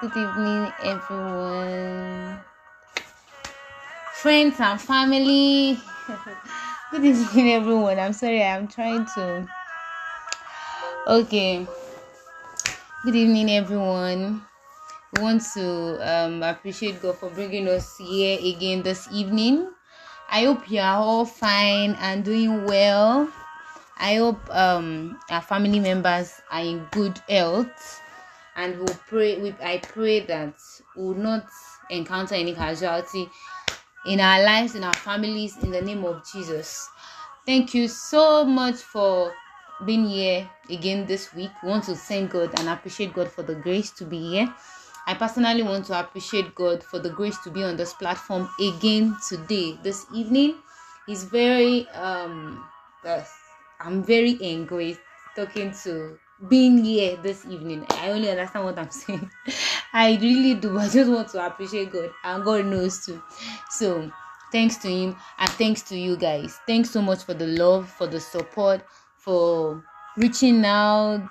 Good evening everyone, friends and family. Good evening everyone. I'm sorry, I'm trying to Good evening everyone. We want to appreciate God for bringing us here again this evening. I hope you are all fine and doing well. I hope our family members are in good health, and we'll pray. I pray that we'll not encounter any casualty in our lives, in our families, in the name of Jesus. Thank you so much for being here again this week. We want to thank God and appreciate God for the grace to be here. I personally want to appreciate God for the grace to be on this platform again today, this evening. It's very I'm very angry talking to being here this evening. I only understand what I'm saying. I really do. I just want to appreciate God, and God knows too. So thanks to him, and thanks to you guys. Thanks so much for the love, for the support, for reaching out,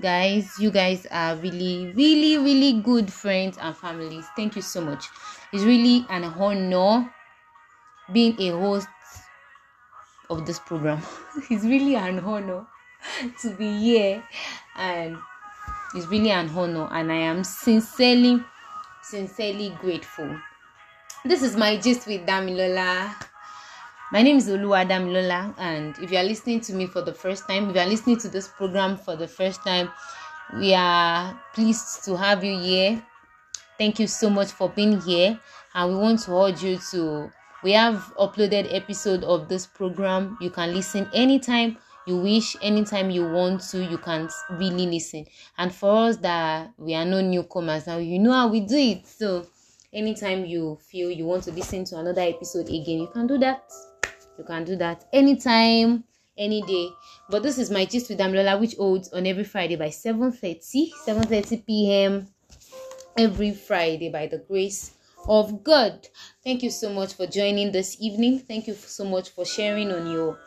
guys. You guys are really, really, really good friends and families. Thank you so much. It's really an honor being a host of this program. It's really an honor to be here, and it's really an honor, and I am sincerely grateful. This is my gist with Damilola. My name is Oluwa Damilola, and if you are listening to me for the first time, if you are listening to this program for the first time, we are pleased to have you here. Thank you so much for being here, and we want to urge you to, we have uploaded episode of this program. You can listen anytime you wish, anytime you want to. You can really listen. And for us that we are no newcomers now, you know how we do it. So anytime you feel you want to listen to another episode again, you can do that. You can do that anytime, any day. But this is my gist with Damilola, which holds on every Friday by 7:30 p.m. every Friday by the grace of God. Thank you so much for joining this evening. Thank you so much for sharing on your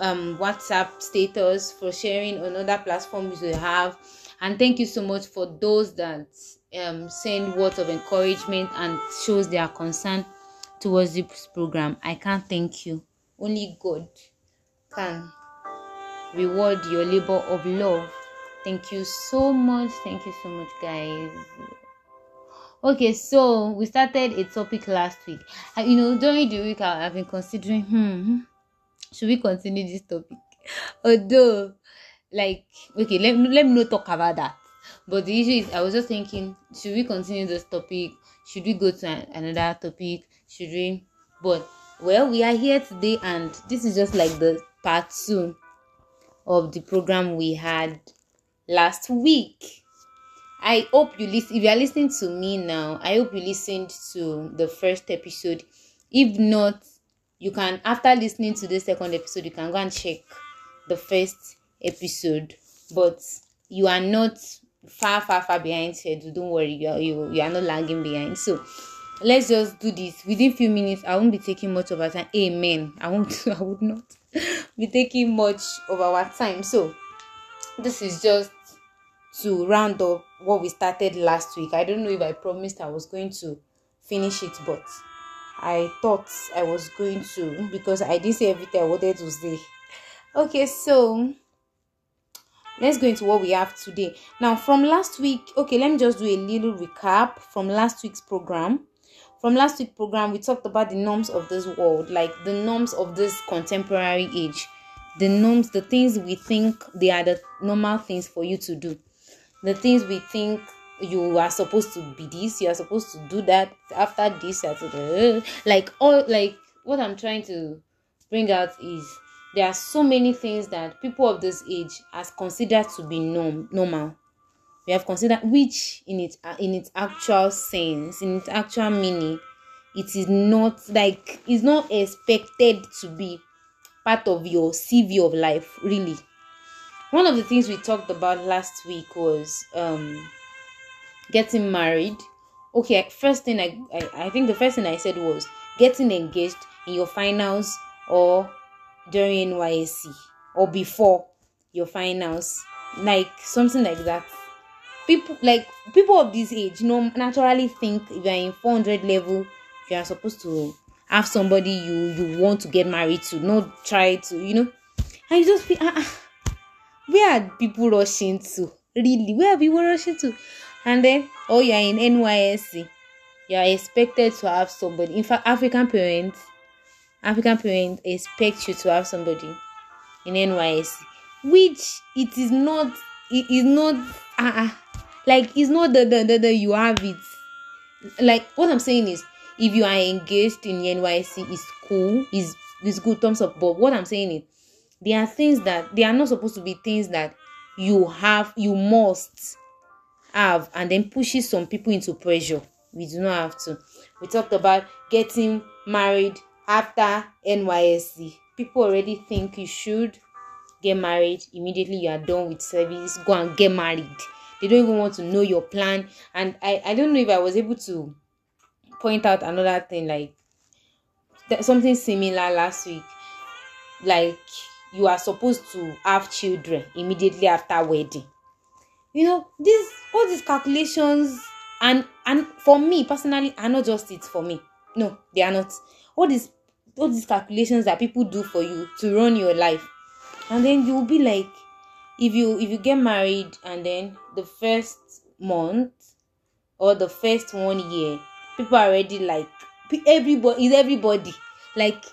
WhatsApp status, for sharing on other platforms you have, and thank you so much for those that send words of encouragement and shows their concern towards this program. I can't thank you. Only God can reward your labor of love. Thank you so much. Thank you so much, guys. Okay, so we started a topic last week. You know, during the week I've been considering, should we continue this topic? Although, like, okay, let me not talk about that. But the issue is, I was just thinking, should we continue this topic? Should we go to another topic? should we? But well, we are here today, and this is just like the part 2 of the program we had last week. I hope you listen. If you are listening to me now, I hope you listened to the first episode. If not, you can, after listening to the second episode, you can go and check the first episode. But you are not far behind schedule. Don't worry, you are not lagging behind. So let's just do this within a few minutes. I won't be taking much of our time. Amen. I would not be taking much of our time. So this is just to round up what we started last week. I don't know if I promised I was going to finish it, but I thought I was going to, because I didn't say everything I wanted to say. Okay, so let's go into what we have today. Now, from last week, okay, let me just do a little recap from last week's program. From last week's program, we talked about the norms of this world, like the norms of this contemporary age. The norms, the things we think they are the normal things for you to do. The things we think you are supposed to be this, you are supposed to do that, after this, what I'm trying to bring out is there are so many things that people of this age has considered to be normal. We have considered, which in its actual sense, in its actual meaning, it is not, like, it's not expected to be part of your CV of life, really. One of the things we talked about last week was getting married. Okay, first thing I think the first thing I said was getting engaged in your finals or during NYSC or before your finals, like something like that. People of this age, naturally think if you're in 400 level, you are supposed to have somebody you want to get married to, not try to, and you just feel, where are people rushing to? And then, you're in NYSC, you are expected to have somebody. In fact, African parents expect you to have somebody in NYSC, which it's not you have it. Like, what I'm saying is, if you are engaged in NYSC, it's cool, it's good, thumbs up. But what I'm saying is, there are things that they are not supposed to be things that you must have, and then pushes some people into pressure. We do not have to. We talked about getting married after NYSC. People already think you should get married immediately you are done with service. Go and get married. They don't even want to know your plan. And I don't know if I was able to point out another thing, like something similar last week. Like, you are supposed to have children immediately after wedding. All these calculations and for me personally are not just it for me. No, they are not. All these calculations that people do for you to run your life, and then you'll be like, if you get married and then the first month or the first 1 year, people are already like, everybody like,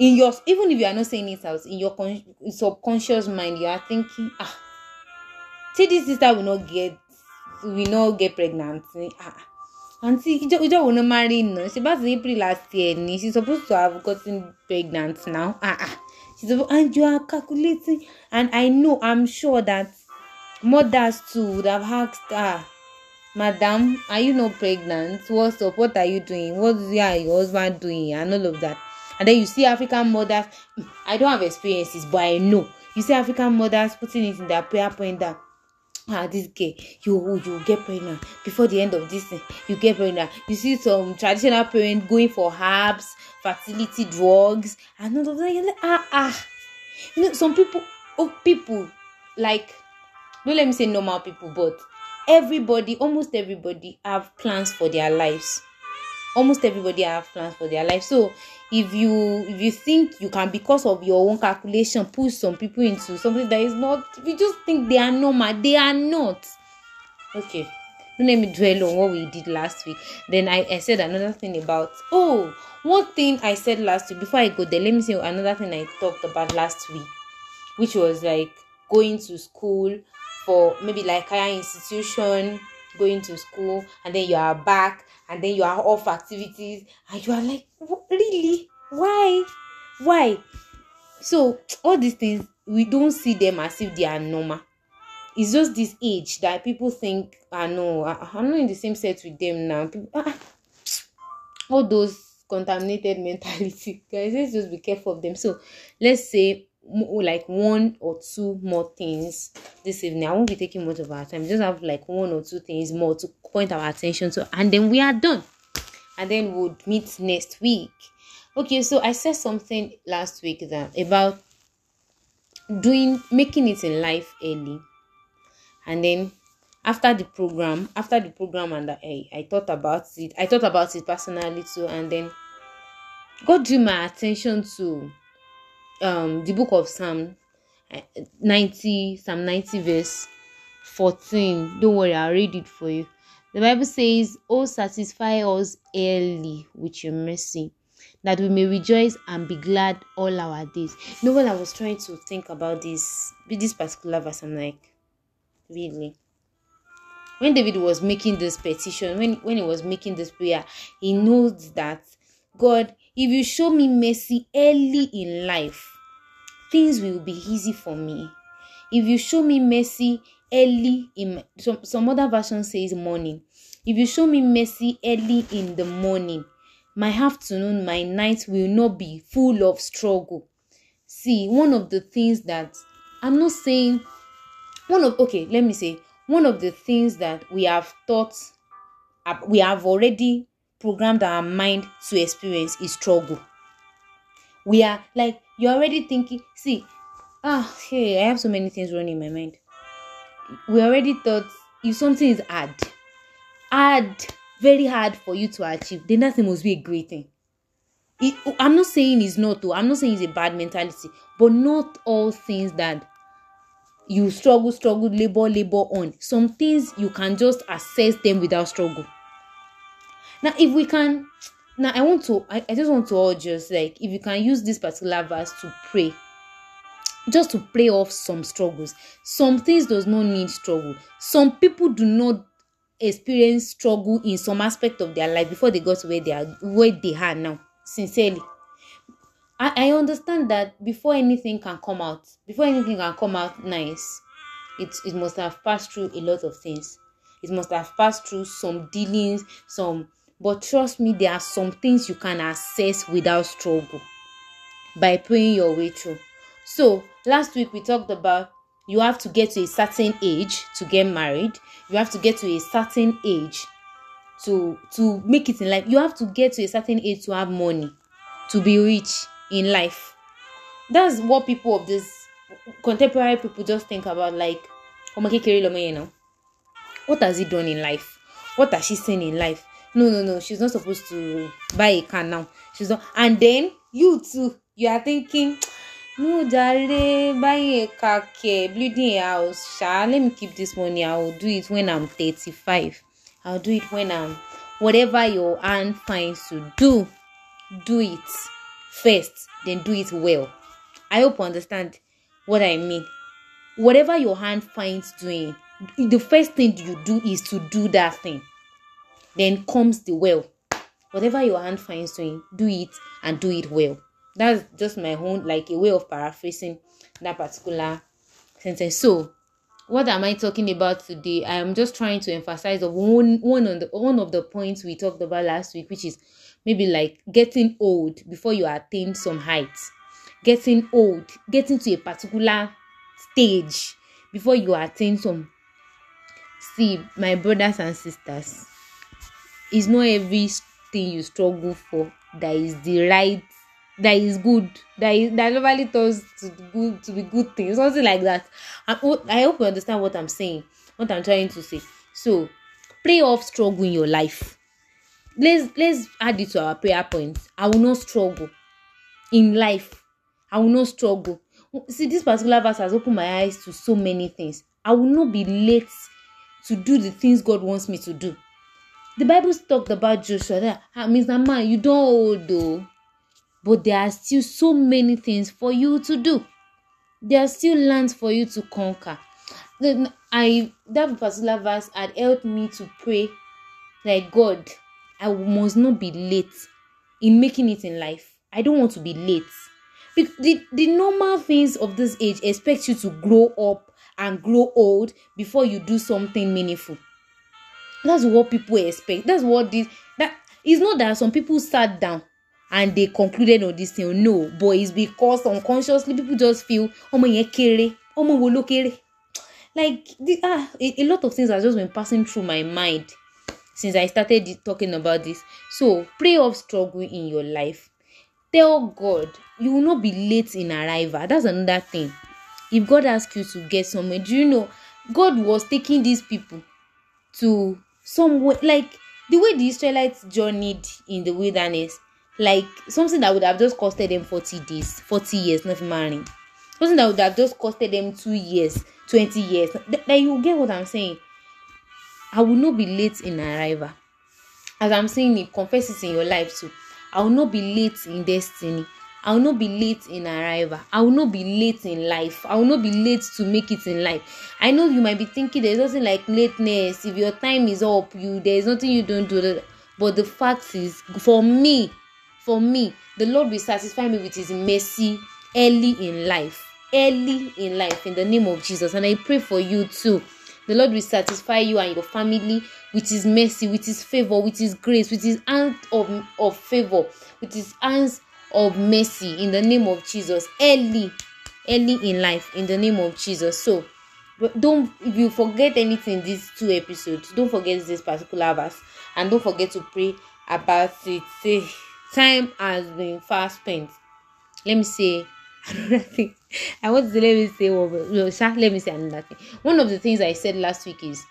in your, even if you are not saying it out, in your subconscious mind, you are thinking, see, this sister will not get pregnant. And see, you don't want to marry now. She was April last year. She's supposed to have gotten pregnant now. And you are calculating. And I know, I'm sure that mothers too would have asked her, Madam, are you not pregnant? What's up? What are you doing? What is your husband doing? And all of that. And then you see African mothers. I don't have experiences, but I know. You see African mothers putting it in their prayer point that, this girl, you get pregnant before the end of this thing. You get pregnant. You see some traditional parents going for herbs, fertility drugs, and all of that. You're like, some people, like, don't let me say normal people, but almost everybody have plans for their lives. So if you think you can, because of your own calculation, push some people into something that is not, you just think they are normal. They are not. Okay, don't let me dwell on what we did last week. Then I said another thing about, one thing I said last week. Before I go there, let me say another thing I talked about last week, which was like going to school for maybe like higher institution, going to school, and then you are back, and then you are off activities, and you are like, really? Why? So all these things, we don't see them as if they are normal. It's just this age that people think, I'm not in the same set with them now. All those contaminated mentality, guys, let's just be careful of them. So let's say like one or two more things this evening. I won't be taking much of our time. Just have like one or two things more to point our attention to, and then we are done. And then we'll meet next week. Okay, so I said something last week that about making it in life early. And then after the program, and I thought about it. I thought about it personally too. And then God drew my attention to the book of Psalm 90, verse 14. Don't worry, I'll read it for you. The Bible says, "Oh, satisfy us early with your mercy, that we may rejoice and be glad all our days." You know, when I was trying to think about this particular verse, I'm like, really, when David was making this petition, when he was making this prayer, he knows that, God, if you show me mercy early in life, things will be easy for me. If you show me mercy early in some other version says morning. If you show me mercy early in the morning, my afternoon, my night will not be full of struggle. See, one of the things that I'm not saying, one of the things that we have already programmed our mind to experience is struggle. We are like, you're already thinking, I have so many things running in my mind. We already thought if something is hard, very hard for you to achieve, then that thing must be a great thing. I'm not saying it's not, though. I'm not saying it's a bad mentality, but not all things that you struggle, labor on. Some things you can just assess them without struggle. I just want to urge us, like, if you can use this particular verse to pray, just to play off some struggles. Some things does not need struggle. Some people do not experience struggle in some aspect of their life before they got to where they are now. Sincerely, I understand that before anything can come out nice, it must have passed through a lot of things. It must have passed through some dealings, but trust me, there are some things you can assess without struggle by praying your way through. So last week we talked about you have to get to a certain age to get married. You have to get to a certain age to make it in life. You have to get to a certain age to have money, to be rich in life. That's what people of this contemporary people just think about, like, what has he done in life? What has she seen in life? No. She's not supposed to buy a car now. She's not. And then you too, you are thinking, no, darling, buying a car, building a house. Let me keep this money. I will do it when I'm 35. I'll do it when I'm whatever your hand finds to do. Do it first, then do it well. I hope you understand what I mean. Whatever your hand finds doing, the first thing you do is to do that thing. Then comes the well. Whatever your hand finds doing, do it and do it well. That's just my own, like, a way of paraphrasing that particular sentence. So, what am I talking about today? I am just trying to emphasize one of the points we talked about last week, which is maybe like getting old before you attain some heights. Getting old, getting to a particular stage before you attain some. See, my brothers and sisters, it's not everything you struggle for that normally turns to be good things, something like that. I hope you understand what I'm saying, what I'm trying to say. So, play off struggle in your life. Let's add it to our prayer points. I will not struggle in life. I will not struggle. See, this particular verse has opened my eyes to so many things. I will not be late to do the things God wants me to do. The Bible talked about Joshua. Mr. Man, you don't old though, but there are still so many things for you to do. There are still lands for you to conquer. that particular verse had helped me to pray like, God, I must not be late in making it in life. I don't want to be late. Because the normal things of this age expect you to grow up and grow old before you do something meaningful. That's what people expect. That's what that is. Not that some people sat down and they concluded on this thing. No, but it's because unconsciously people just feel, like a lot of things have just been passing through my mind since I started talking about this. So pray off struggle in your life. Tell God you will not be late in arrival. That's another thing. If God asks you to get somewhere, do you know God was taking these people to somewhere, like the way the Israelites journeyed in the wilderness, like something that would have just costed them 40 days, 40 years, not marrying. Something that would have just costed them 2 years, 20 years. That you get what I'm saying. I will not be late in arrival. As I'm saying it, confess it in your life too. I will not be late in destiny. I will not be late in arrival. I will not be late in life. I will not be late to make it in life. I know you might be thinking there's nothing like lateness. If your time is up, there's nothing you don't do. But the fact is, for me, the Lord will satisfy me with his mercy early in life, in the name of Jesus. And I pray for you too. The Lord will satisfy you and your family with his mercy, with his favor, with his grace, with his hand of favor, with his hands of mercy, in the name of Jesus. Early in life, in the name of Jesus. So, if you forget anything, these 2 episodes, don't forget this particular verse, and don't forget to pray about it. Time has been fast spent. Let me say another thing. Another thing. One of the things I said last week is,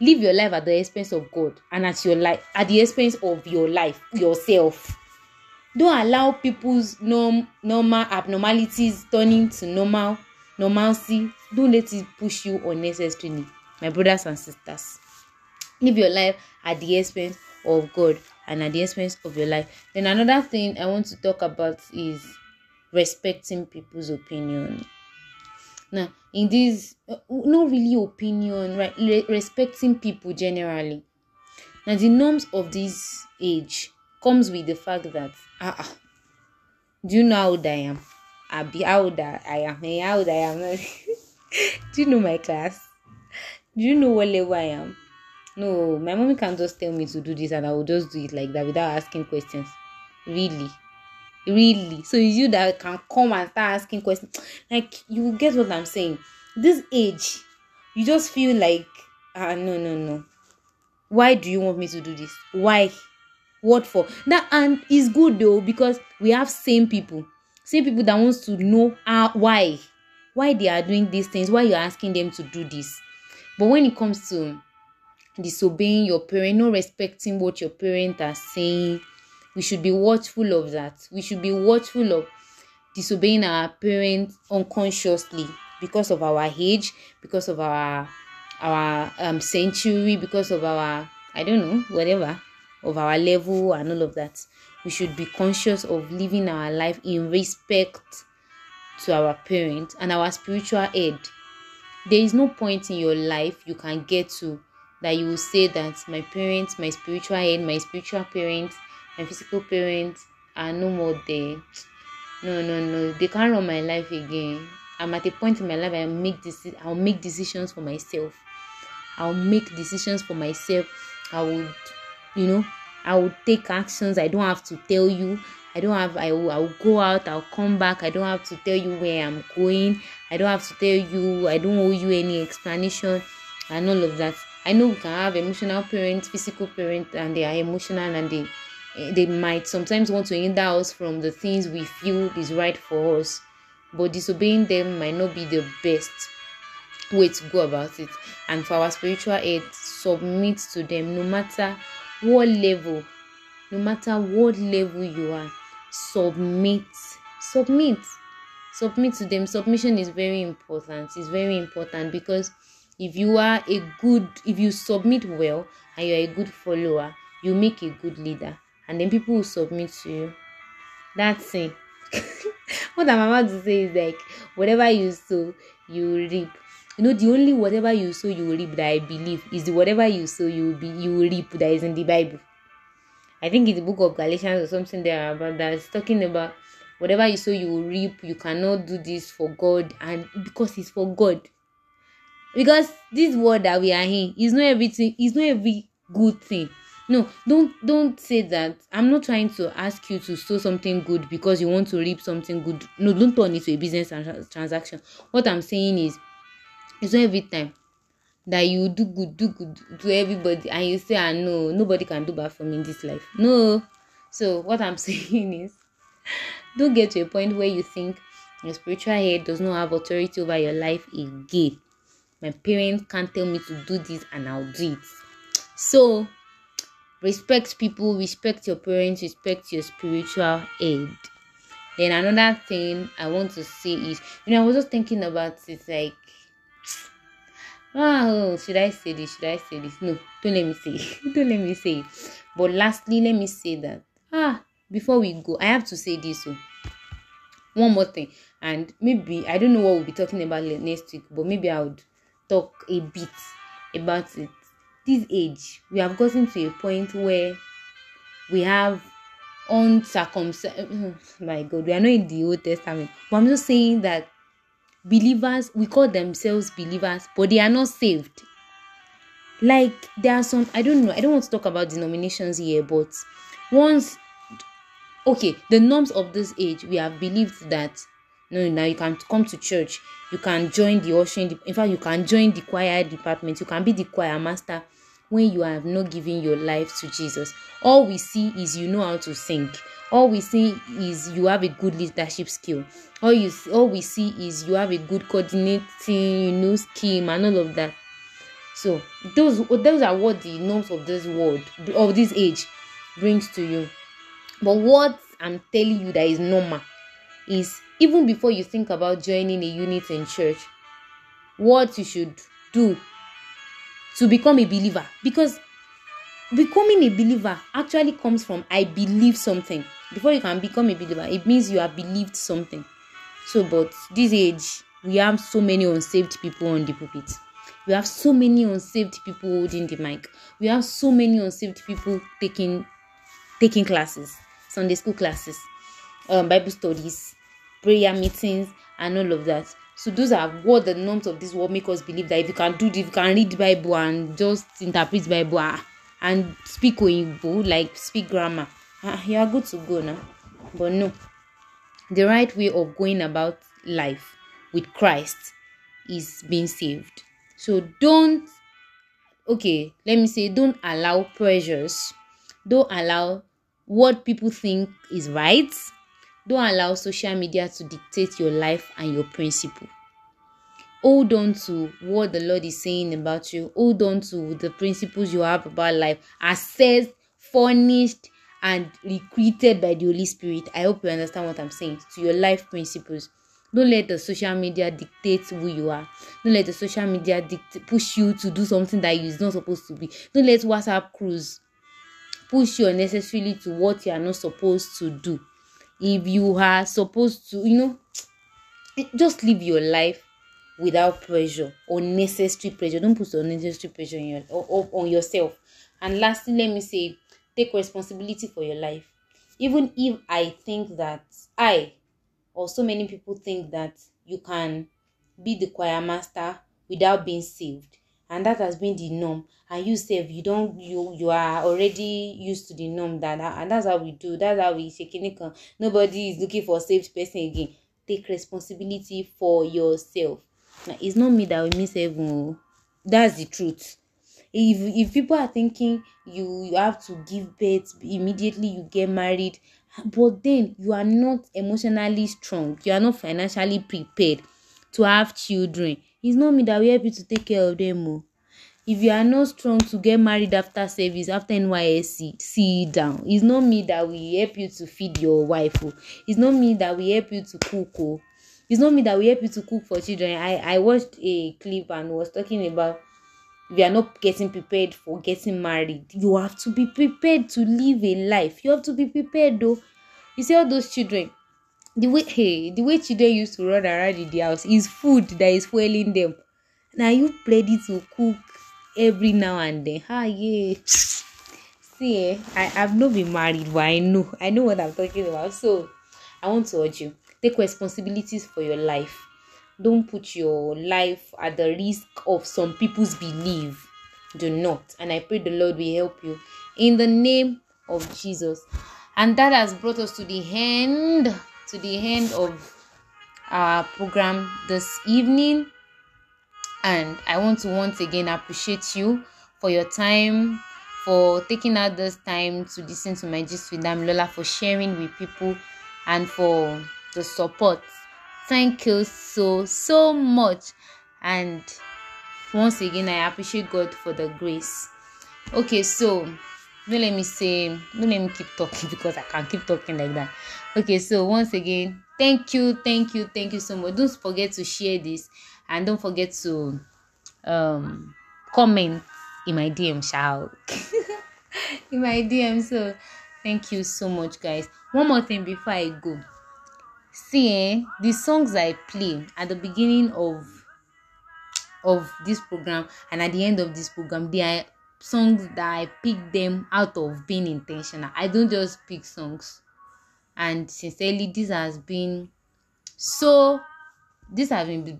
live your life at the expense of God and at the expense of your life, yourself. Don't allow people's normal abnormalities turning to normalcy. Don't let it push you unnecessarily, my brothers and sisters. Live your life at the expense of God and at the expense of your life. Then another thing I want to talk about is respecting people's opinion. Now, in this, not really opinion, right? Respecting people generally. Now, the norms of this age comes with the fact that, do you know how old I am? Do you know my class? Do you know what level I am? No, my mommy can just tell me to do this and I will just do it like that without asking questions. Really. So it's you that can come and start asking questions. Like, you get what I'm saying. This age, you just feel like, no. Why do you want me to do this? Why? What for? That and is good though, because we have same people that wants to know why they are doing these things, why you're asking them to do this. But when it comes to disobeying your parent, not respecting what your parents are saying, we should be watchful of that. We should be watchful of disobeying our parents unconsciously because of our age, because of our century, because of our of our level and all of that. We should be conscious of living our life in respect to our parents and our spiritual aid. There is no point in your life you can get to that you will say that my parents, my spiritual aid, my spiritual parents, my physical parents are no more there. No. They can't run my life again. I'm at a point in my life I'll make decisions for myself. I would I will take actions. I don't have to tell you. I will go out. I'll come back. I don't have to tell you where I'm going. I don't have to tell you. I don't owe you any explanation and all of that. I know we can have emotional parents, physical parents, and they are emotional and they might sometimes want to hinder us from the things we feel is right for us. But disobeying them might not be the best way to go about it. And for our spiritual aid, submit to them no matter what level you are. Submit to them. Submission is very important. It's very important, because if you submit well and you're a good follower, you make a good leader, and then people will submit to you. That's it. What I'm about to say is, like, whatever you sow, you reap. You know, the only whatever you sow you will reap that I believe is the whatever you sow you will reap that is in the Bible. I think it's the book of Galatians or something there about that's talking about whatever you sow you will reap. You cannot do this for God, and because it's for God. Because this world that we are in is not everything, it's not every good thing. No, don't say that. I'm not trying to ask you to sow something good because you want to reap something good. No, don't turn it to a business transaction. What I'm saying is, it's not every time that you do good to everybody and you say, ah, no, nobody can do bad for me in this life. No. So what I'm saying is, don't get to a point where you think your spiritual head does not have authority over your life again. My parents can't tell me to do this and I'll do it. So respect people, respect your parents, respect your spiritual head. Then another thing I want to say is, you know, I was just thinking about it, like, oh, should I say this? No, don't let me say it. But lastly, let me say that, before we go, I have to say this, so one more thing, and maybe I don't know what we'll be talking about next week, but maybe I would talk a bit about it. This age, we have gotten to a point where we have my God, we are not in the Old Testament, but I'm just saying that believers, we call themselves believers, but they are not saved. Like, there are some, I don't know, I don't want to talk about denominations here, but once, okay, the norms of this age, we have believed that no, now you can come to church, you can join the ushering, in fact, you can join the choir department, you can be the choir master when you have not given your life to Jesus. All we see is you know how to sing. All we see is you have a good leadership skill. All we see is you have a good coordinating, you know, scheme and all of that. So those are what the norms of this world, of this age, brings to you. But what I'm telling you that is normal is, even before you think about joining a unit in church, what you should do to become a believer. Because becoming a believer actually comes from I believe something. Before you can become a believer, it means you have believed something. So, but this age, we have so many unsaved people on the pulpit. We have so many unsaved people holding the mic. We have so many unsaved people taking classes, Sunday school classes, Bible studies, prayer meetings, and all of that. So those are what the norms of this world make us believe that if you can do this, if you can read the Bible and just interpret the Bible and speak Oyibo, like speak grammar, you are good to go now. But no, the right way of going about life with Christ is being saved. So don't allow pressures. Don't allow what people think is right. Don't allow social media to dictate your life and your principle. Hold on to what the Lord is saying about you. Hold on to the principles you have about life, assessed, furnished, and recruited by the Holy Spirit. I hope you understand what I'm saying. To your life principles. Don't let the social media dictate who you are. Don't let the social media push you to do something that you is not supposed to be. Don't let WhatsApp crews push you unnecessarily to what you are not supposed to do. If you are supposed to, you know, just live your life without pressure, unnecessary pressure. Don't put unnecessary pressure on yourself. And lastly, let me say, take responsibility for your life. Even if I think that I, or so many people think that you can be the choir master without being saved, and that has been the norm, and you say you are already used to the norm, and that's how we do, that's how we shake it. Nobody is looking for a saved person again. Take responsibility for yourself. Now, it's not me that will miss heaven. That's the truth. If people are thinking you have to give birth immediately, you get married, but then you are not emotionally strong, you are not financially prepared to have children, it's not me that will help you to take care of them more. If you are not strong to get married after service, after NYSC, sit down. It's not me that will help you to feed your wife. It's not me that will help you to cook. It's not me that will help you to cook for children. I watched a clip and was talking about, if you are not getting prepared for getting married, you have to be prepared to live a life. You have to be prepared though. You see all those children, the way children used to run around in the house is food that is fueling them. Now you played it to cook every now and then. Ah, yeah. See, I have not been married, but I know what I'm talking about. So I want to urge you, take responsibilities for your life. Don't put your life at the risk of some people's belief. Do not. And I pray the Lord will help you in the name of Jesus. And that has brought us to the end of our program this evening. And I want to once again appreciate you for your time, for taking out this time to listen to my gist with Damilola, for sharing with people, and for the support. Thank you so much. And once again, I appreciate God for the grace. Okay, so don't let me keep talking, because I can't keep talking like that. Okay, so once again, thank you so much. Don't forget to share this, and don't forget to comment in my DM, child. In my DM. So thank you so much, guys. One more thing before I go. See, the songs I play at the beginning of this program and at the end of this program, they are songs that I pick them out of being intentional. I don't just pick songs. And sincerely, this has been blessing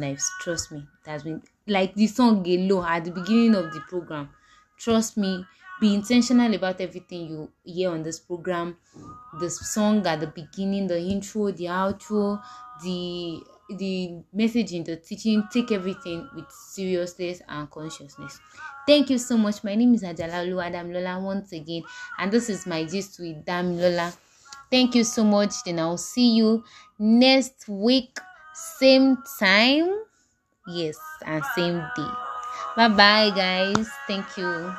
lives. Trust me, it has been, like the song Gelo at the beginning of the program. Trust me, be intentional about everything you hear on this program. The song at the beginning, the intro, the outro, the message in the teaching, take everything with seriousness and consciousness. Thank you so much. My name is Ajala Damilola once again, and this is my gist with Damilola. Thank you so much. Then I'll see you next week, same time, yes, and same day. Bye bye, guys. Thank you.